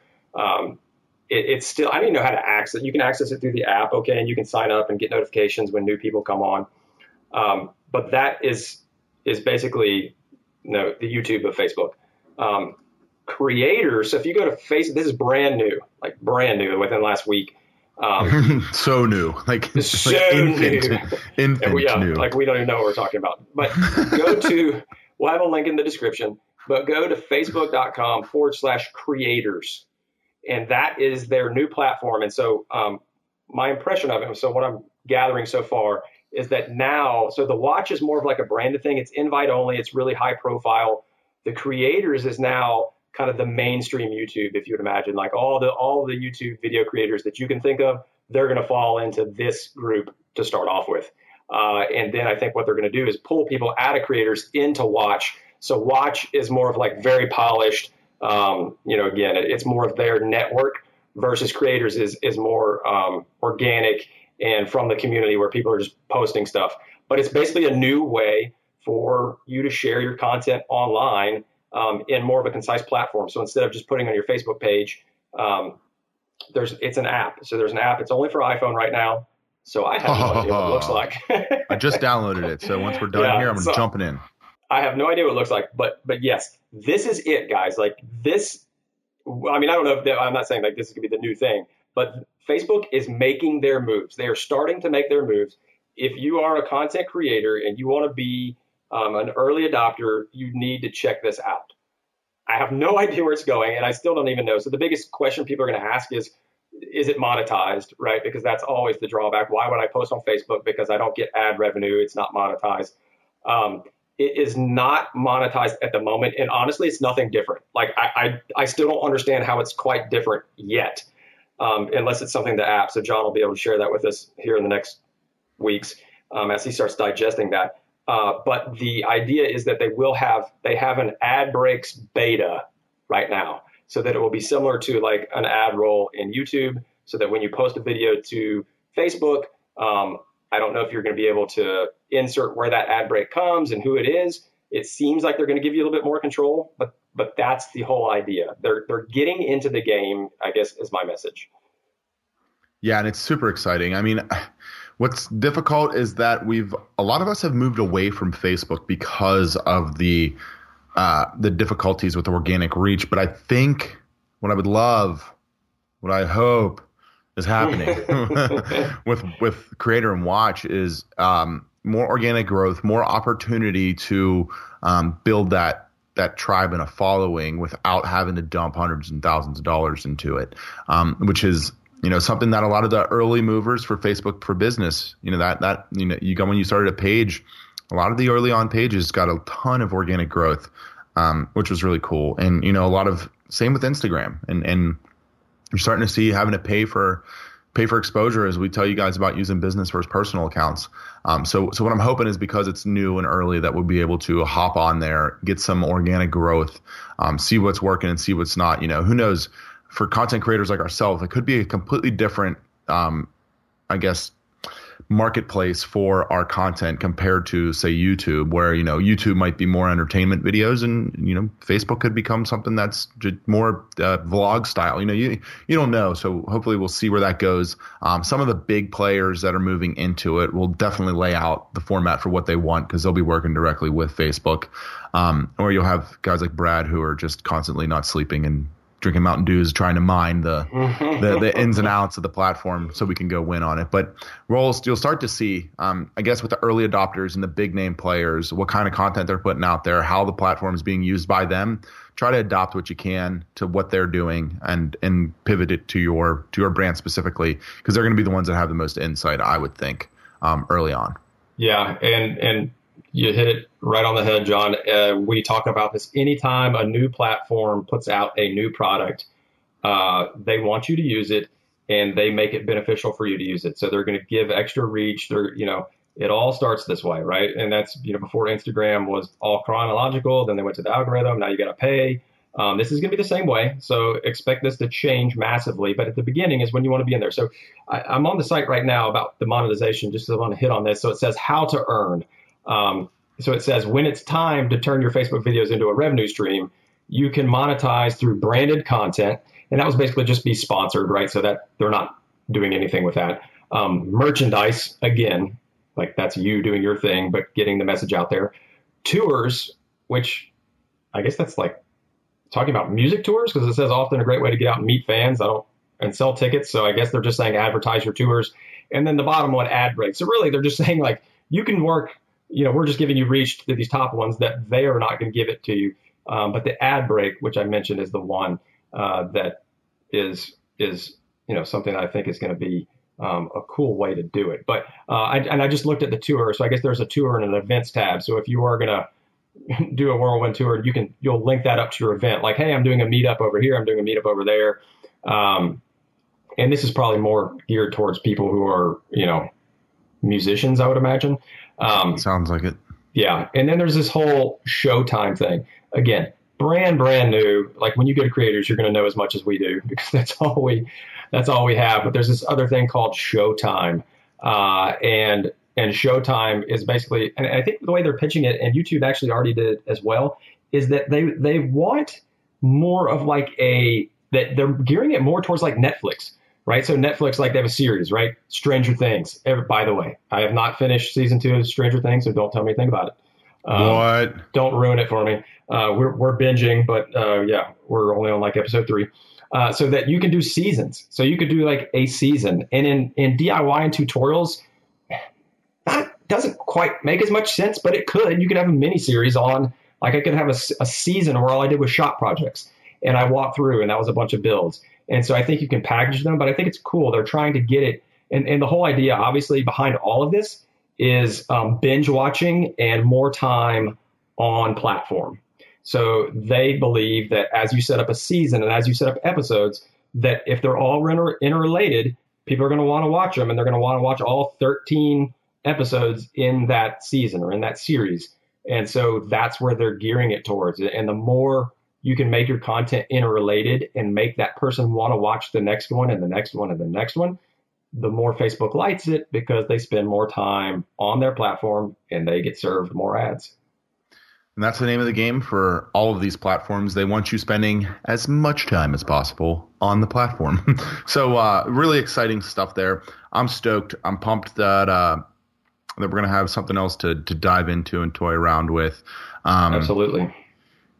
it's still, I don't even know how to access it. You can access it through the app, okay, and you can sign up and get notifications when new people come on. But that is basically, the YouTube of Facebook. Creators, so if you go to Facebook, this is brand new within last week. So new. Infant new. We don't even know what we're talking about. But we'll have a link in the description, but go to facebook.com/creators. And that is their new platform. And so my impression of it, so what I'm gathering so far is that now, so the Watch is more of like a branded thing. It's invite only. It's really high profile. The Creators is now kind of the mainstream YouTube, if you would imagine. Like all the YouTube video creators that you can think of, they're going to fall into this group to start off with. And then I think what they're going to do is pull people out of Creators into Watch. So Watch is more of like very polished, You know, again, it's more of their network versus creators is more organic and from the community where people are just posting stuff. But it's basically a new way for you to share your content online in more of a concise platform. So instead of just putting on your Facebook page, it's an app. So there's an app. It's only for iPhone right now. So I have no idea what it looks like. I just downloaded it. So once we're done here, I'm jumping in. I have no idea what it looks like, but yes, this is it, guys. Like this, I mean, I don't know if I'm not saying like this is gonna be the new thing, but Facebook is making their moves. They are starting to make their moves. If you are a content creator and you want to be an early adopter, you need to check this out. I have no idea where it's going, and I still don't even know. So the biggest question people are going to ask is it monetized, right? Because that's always the drawback. Why would I post on Facebook? Because I don't get ad revenue. It's not monetized. It is not monetized at the moment. And honestly, it's nothing different. Like I still don't understand how it's quite different yet, unless it's something the app. So John will be able to share that with us here in the next weeks as he starts digesting that. But the idea is that they have an ad breaks beta right now, so that it will be similar to like an ad roll in YouTube, so that when you post a video to Facebook, I don't know if you're going to be able to insert where that ad break comes and who it is. It seems like they're going to give you a little bit more control, but that's the whole idea. They're getting into the game, I guess, is my message. Yeah, and it's super exciting. I mean, what's difficult is that a lot of us have moved away from Facebook because of the difficulties with organic reach. But I think what I hope is happening with Creator and Watch is more organic growth, more opportunity to build that tribe and a following without having to dump hundreds and thousands of dollars into it, which is, you know, something that a lot of the early movers for Facebook for Business, you know, that you know, you go when you started a page, a lot of the early on pages got a ton of organic growth, which was really cool. And, you know, a lot of same with Instagram, and you're starting to see having to pay for exposure, as we tell you guys about using business versus personal accounts. So what I'm hoping is, because it's new and early, that we'll be able to hop on there, get some organic growth, see what's working and see what's not. You know, who knows? For content creators like ourselves, it could be a completely different, I guess, marketplace for our content compared to, say, YouTube, where, you know, YouTube might be more entertainment videos, and, you know, Facebook could become something that's just more vlog style. You know, you don't know. So hopefully we'll see where that goes. Some of the big players that are moving into it will definitely lay out the format for what they want, because they'll be working directly with Facebook. Or you'll have guys like Brad who are just constantly not sleeping and drinking Mountain Dews, trying to mine the ins and outs of the platform so we can go win on it. But you'll start to see, I guess, with the early adopters and the big name players, what kind of content they're putting out there, how the platform is being used by them. Try to adopt what you can to what they're doing, and pivot it to your brand specifically, because they're going to be the ones that have the most insight, I would think, early on. Yeah, and you hit it right on the head, John. We talk about this anytime a new platform puts out a new product. They want you to use it, and they make it beneficial for you to use it. So they're going to give extra reach. You know, it all starts this way, right? And that's, you know, before Instagram was all chronological. Then they went to the algorithm. Now you got to pay. This is going to be the same way. So expect this to change massively. But at the beginning is when you want to be in there. So I'm on the site right now about the monetization, just because I want to hit on this. So it says how to earn. So it says, when it's time to turn your Facebook videos into a revenue stream, you can monetize through branded content. And that was basically just be sponsored, right? So that they're not doing anything with that. Merchandise, again, like that's you doing your thing, but getting the message out there. Tours, which I guess that's like talking about music tours, because it says often a great way to get out and meet fans and sell tickets. So I guess they're just saying advertise your tours. And then the bottom one, ad breaks. So really, they're just saying, like, you can work. You know, we're just giving you reach to these top ones that they are not going to give it to you. But the ad break, which I mentioned, is the one that is, you know, something that I think is going to be a cool way to do it. But I just looked at the tour. So I guess there's a tour and an events tab. So if you are going to do a whirlwind tour, you'll link that up to your event. Like, hey, I'm doing a meetup over here. I'm doing a meetup over there. And this is probably more geared towards people who are, you know, musicians, I would imagine. Sounds like it. Yeah. And then there's this whole showtime thing. Again, brand new. Like when you go to creators, you're going to know as much as we do because that's all we have. But there's this other thing called Showtime. And Showtime is basically, and I think the way they're pitching it, and YouTube actually already did as well, is that they want more of like that they're gearing it more towards like Netflix, right? So Netflix, like they have a series, right? Stranger Things. By the way, I have not finished season 2 of Stranger Things, so don't tell me anything about it. What? Don't ruin it for me. We're binging, but yeah, we're only on like episode 3. So that you can do seasons. So you could do like a season. And in DIY and tutorials, that doesn't quite make as much sense, but it could. You could have a mini series on, like I could have a season where all I did was shop projects. And I walked through and that was a bunch of builds. And so I think you can package them, but I think it's cool. They're trying to get it. And the whole idea, obviously, behind all of this is binge watching and more time on platform. So they believe that as you set up a season and as you set up episodes, that if they're all interrelated, people are going to want to watch them and they're going to want to watch all 13 episodes in that season or in that series. And so that's where they're gearing it towards. And the more you can make your content interrelated and make that person want to watch the next one and the next one and the next one, the more Facebook likes it because they spend more time on their platform and they get served more ads. And that's the name of the game for all of these platforms. They want you spending as much time as possible on the platform. So really exciting stuff there. I'm stoked. I'm pumped that we're going to have something else to dive into and toy around with. Absolutely.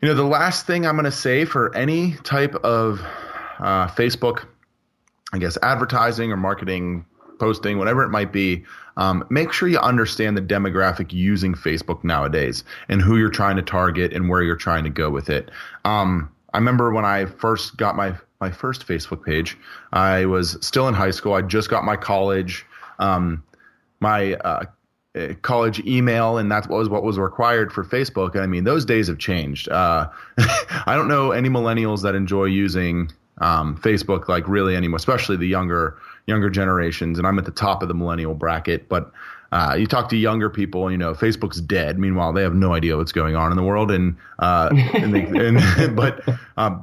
You know, the last thing I'm going to say for any type of Facebook, I guess, advertising or marketing, posting, whatever it might be, make sure you understand the demographic using Facebook nowadays and who you're trying to target and where you're trying to go with it. I remember when I first got my first Facebook page, I was still in high school. I just got my college, college email, and that was what was required for Facebook. And I mean, those days have changed. I don't know any millennials that enjoy using Facebook like really anymore, especially the younger generations. And I'm at the top of the millennial bracket, but you talk to younger people, you know, Facebook's dead. Meanwhile, they have no idea what's going on in the world. But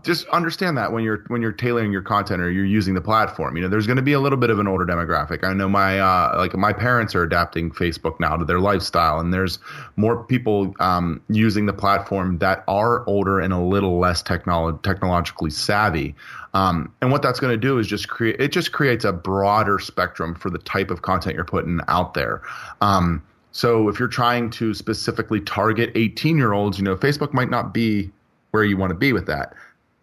just understand that when you're tailoring your content or you're using the platform, you know, there's going to be a little bit of an older demographic. I know my parents are adapting Facebook now to their lifestyle, and there's more people using the platform that are older and a little less technologically savvy. And what that's going to do is it just creates a broader spectrum for the type of content you're putting out there. So if you're trying to specifically target 18-year-olds, you know, Facebook might not be where you want to be with that.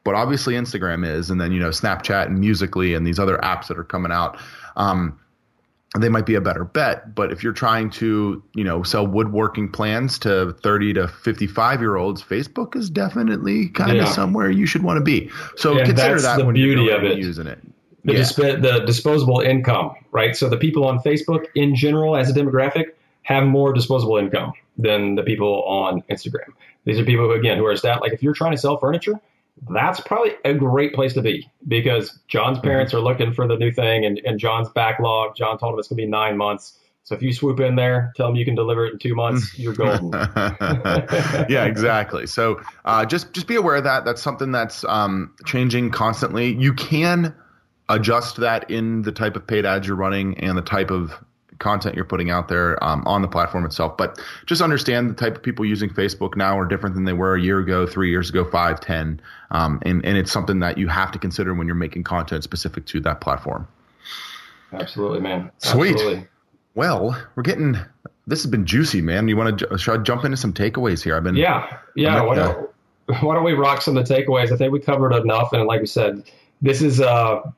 But obviously Instagram is, and then, you know, Snapchat and Musically and these other apps that are coming out, they might be a better bet. But if you're trying to, you know, sell woodworking plans to 30 to 55-year-olds, Facebook is definitely kind of somewhere you should want to be. So consider that when you're using it. The disposable income, right? So the people on Facebook in general as a demographic have more disposable income than the people on Instagram. These are people who, again, who are like if you're trying to sell furniture, that's probably a great place to be because John's parents are looking for the new thing and John's backlog. John told him it's going to be 9 months. So if you swoop in there, tell him you can deliver it in 2 months, you're golden. Yeah, exactly. So just be aware of that. That's something that's changing constantly. You can adjust that in the type of paid ads you're running and the type of content you're putting out there on the platform itself. But just understand the type of people using Facebook now are different than they were a year ago, 3 years ago, 5, 10. And it's something that you have to consider when you're making content specific to that platform. Absolutely, man. Sweet. Absolutely. Well, this has been juicy, man. Should I jump into some takeaways here? Why don't we rock some of the takeaways? I think we covered enough. And like we said, this is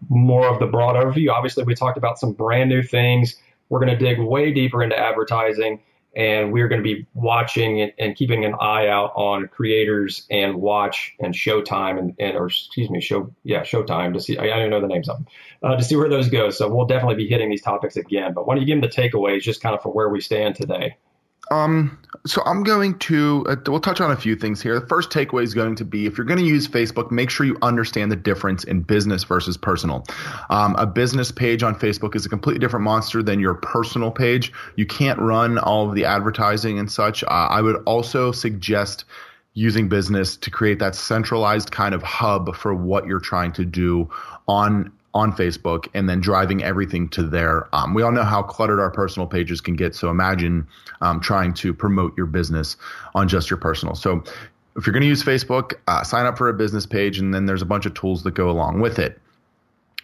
more of the broad overview. Obviously, we talked about some brand new things. We're going to dig way deeper into advertising, and we're going to be watching and keeping an eye out on creators and watch and Showtime Showtime to see. I don't know the names of them to see where those go. So we'll definitely be hitting these topics again. But why don't you give them the takeaways, just kind of for where we stand today? So I'm going to we'll touch on a few things here. The first takeaway is going to be if you're going to use Facebook, make sure you understand the difference in business versus personal. A business page on Facebook is a completely different monster than your personal page. You can't run all of the advertising and such. I would also suggest using business to create that centralized kind of hub for what you're trying to do on Facebook, and then driving everything to there. We all know how cluttered our personal pages can get. So imagine trying to promote your business on just your personal. So if you're going to use Facebook, sign up for a business page, and then there's a bunch of tools that go along with it.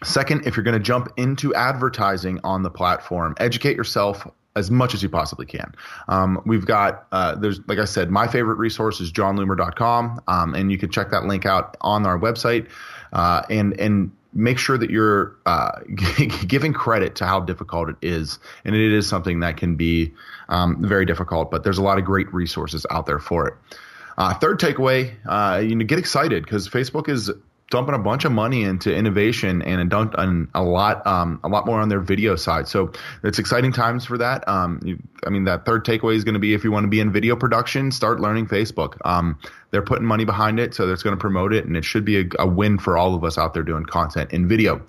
Second, if you're going to jump into advertising on the platform, educate yourself as much as you possibly can. We've got, there's, like I said, my favorite resource is JohnLoomer.com, and you can check that link out on our website, and make sure that you're giving credit to how difficult it is. And it is something that can be very difficult, but there's a lot of great resources out there for it. Third takeaway, get excited, because Facebook is dumping a bunch of money into innovation and a lot more on their video side. So it's exciting times for that. That third takeaway is going to be, if you want to be in video production, start learning Facebook. They're putting money behind it, so that's going to promote it, and it should be a win for all of us out there doing content in video.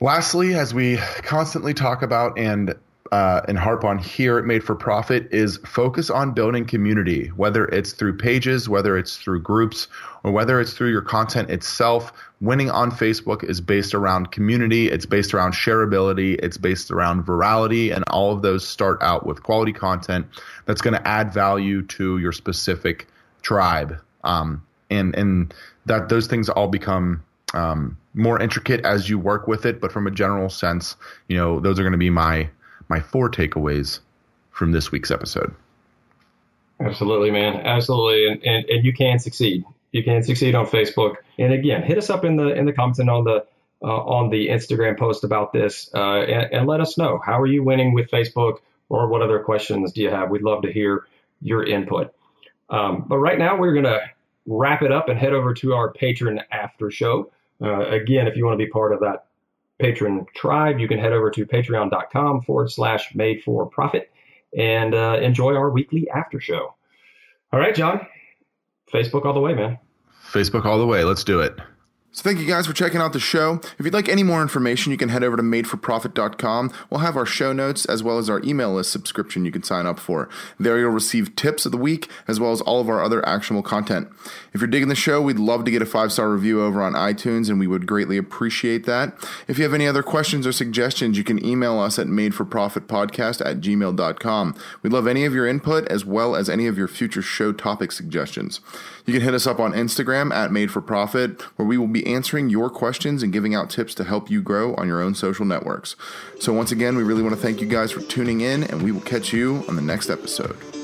Lastly, as we constantly talk about and harp on here at Made for Profit, is focus on building community, whether it's through pages, whether it's through groups, or whether it's through your content itself. Winning on Facebook is based around community. It's based around shareability. It's based around virality. And all of those start out with quality content that's going to add value to your specific tribe. And that those things all become more intricate as you work with it. But from a general sense, those are going to be my four takeaways from this week's episode. Absolutely, man. Absolutely. And you can succeed. You can succeed on Facebook. And again, hit us up in the comments and on the Instagram post about this, and let us know, how are you winning with Facebook, or what other questions do you have? We'd love to hear your input. But right now we're going to wrap it up and head over to our patron after show. Again, if you want to be part of that patron tribe, you can head over to patreon.com/made-for-profit and enjoy our weekly after show. All right, John, Facebook all the way, man. Facebook all the way. Let's do it. So thank you guys for checking out the show. If you'd like any more information, you can head over to madeforprofit.com. We'll have our show notes as well as our email list subscription you can sign up for. There you'll receive tips of the week as well as all of our other actionable content. If you're digging the show, we'd love to get a 5-star review over on iTunes, and we would greatly appreciate that. If you have any other questions or suggestions, you can email us at madeforprofitpodcast@gmail.com. We'd love any of your input as well as any of your future show topic suggestions. You can hit us up on Instagram @madeforprofit, where we will be answering your questions and giving out tips to help you grow on your own social networks. So once again, we really want to thank you guys for tuning in, and we will catch you on the next episode.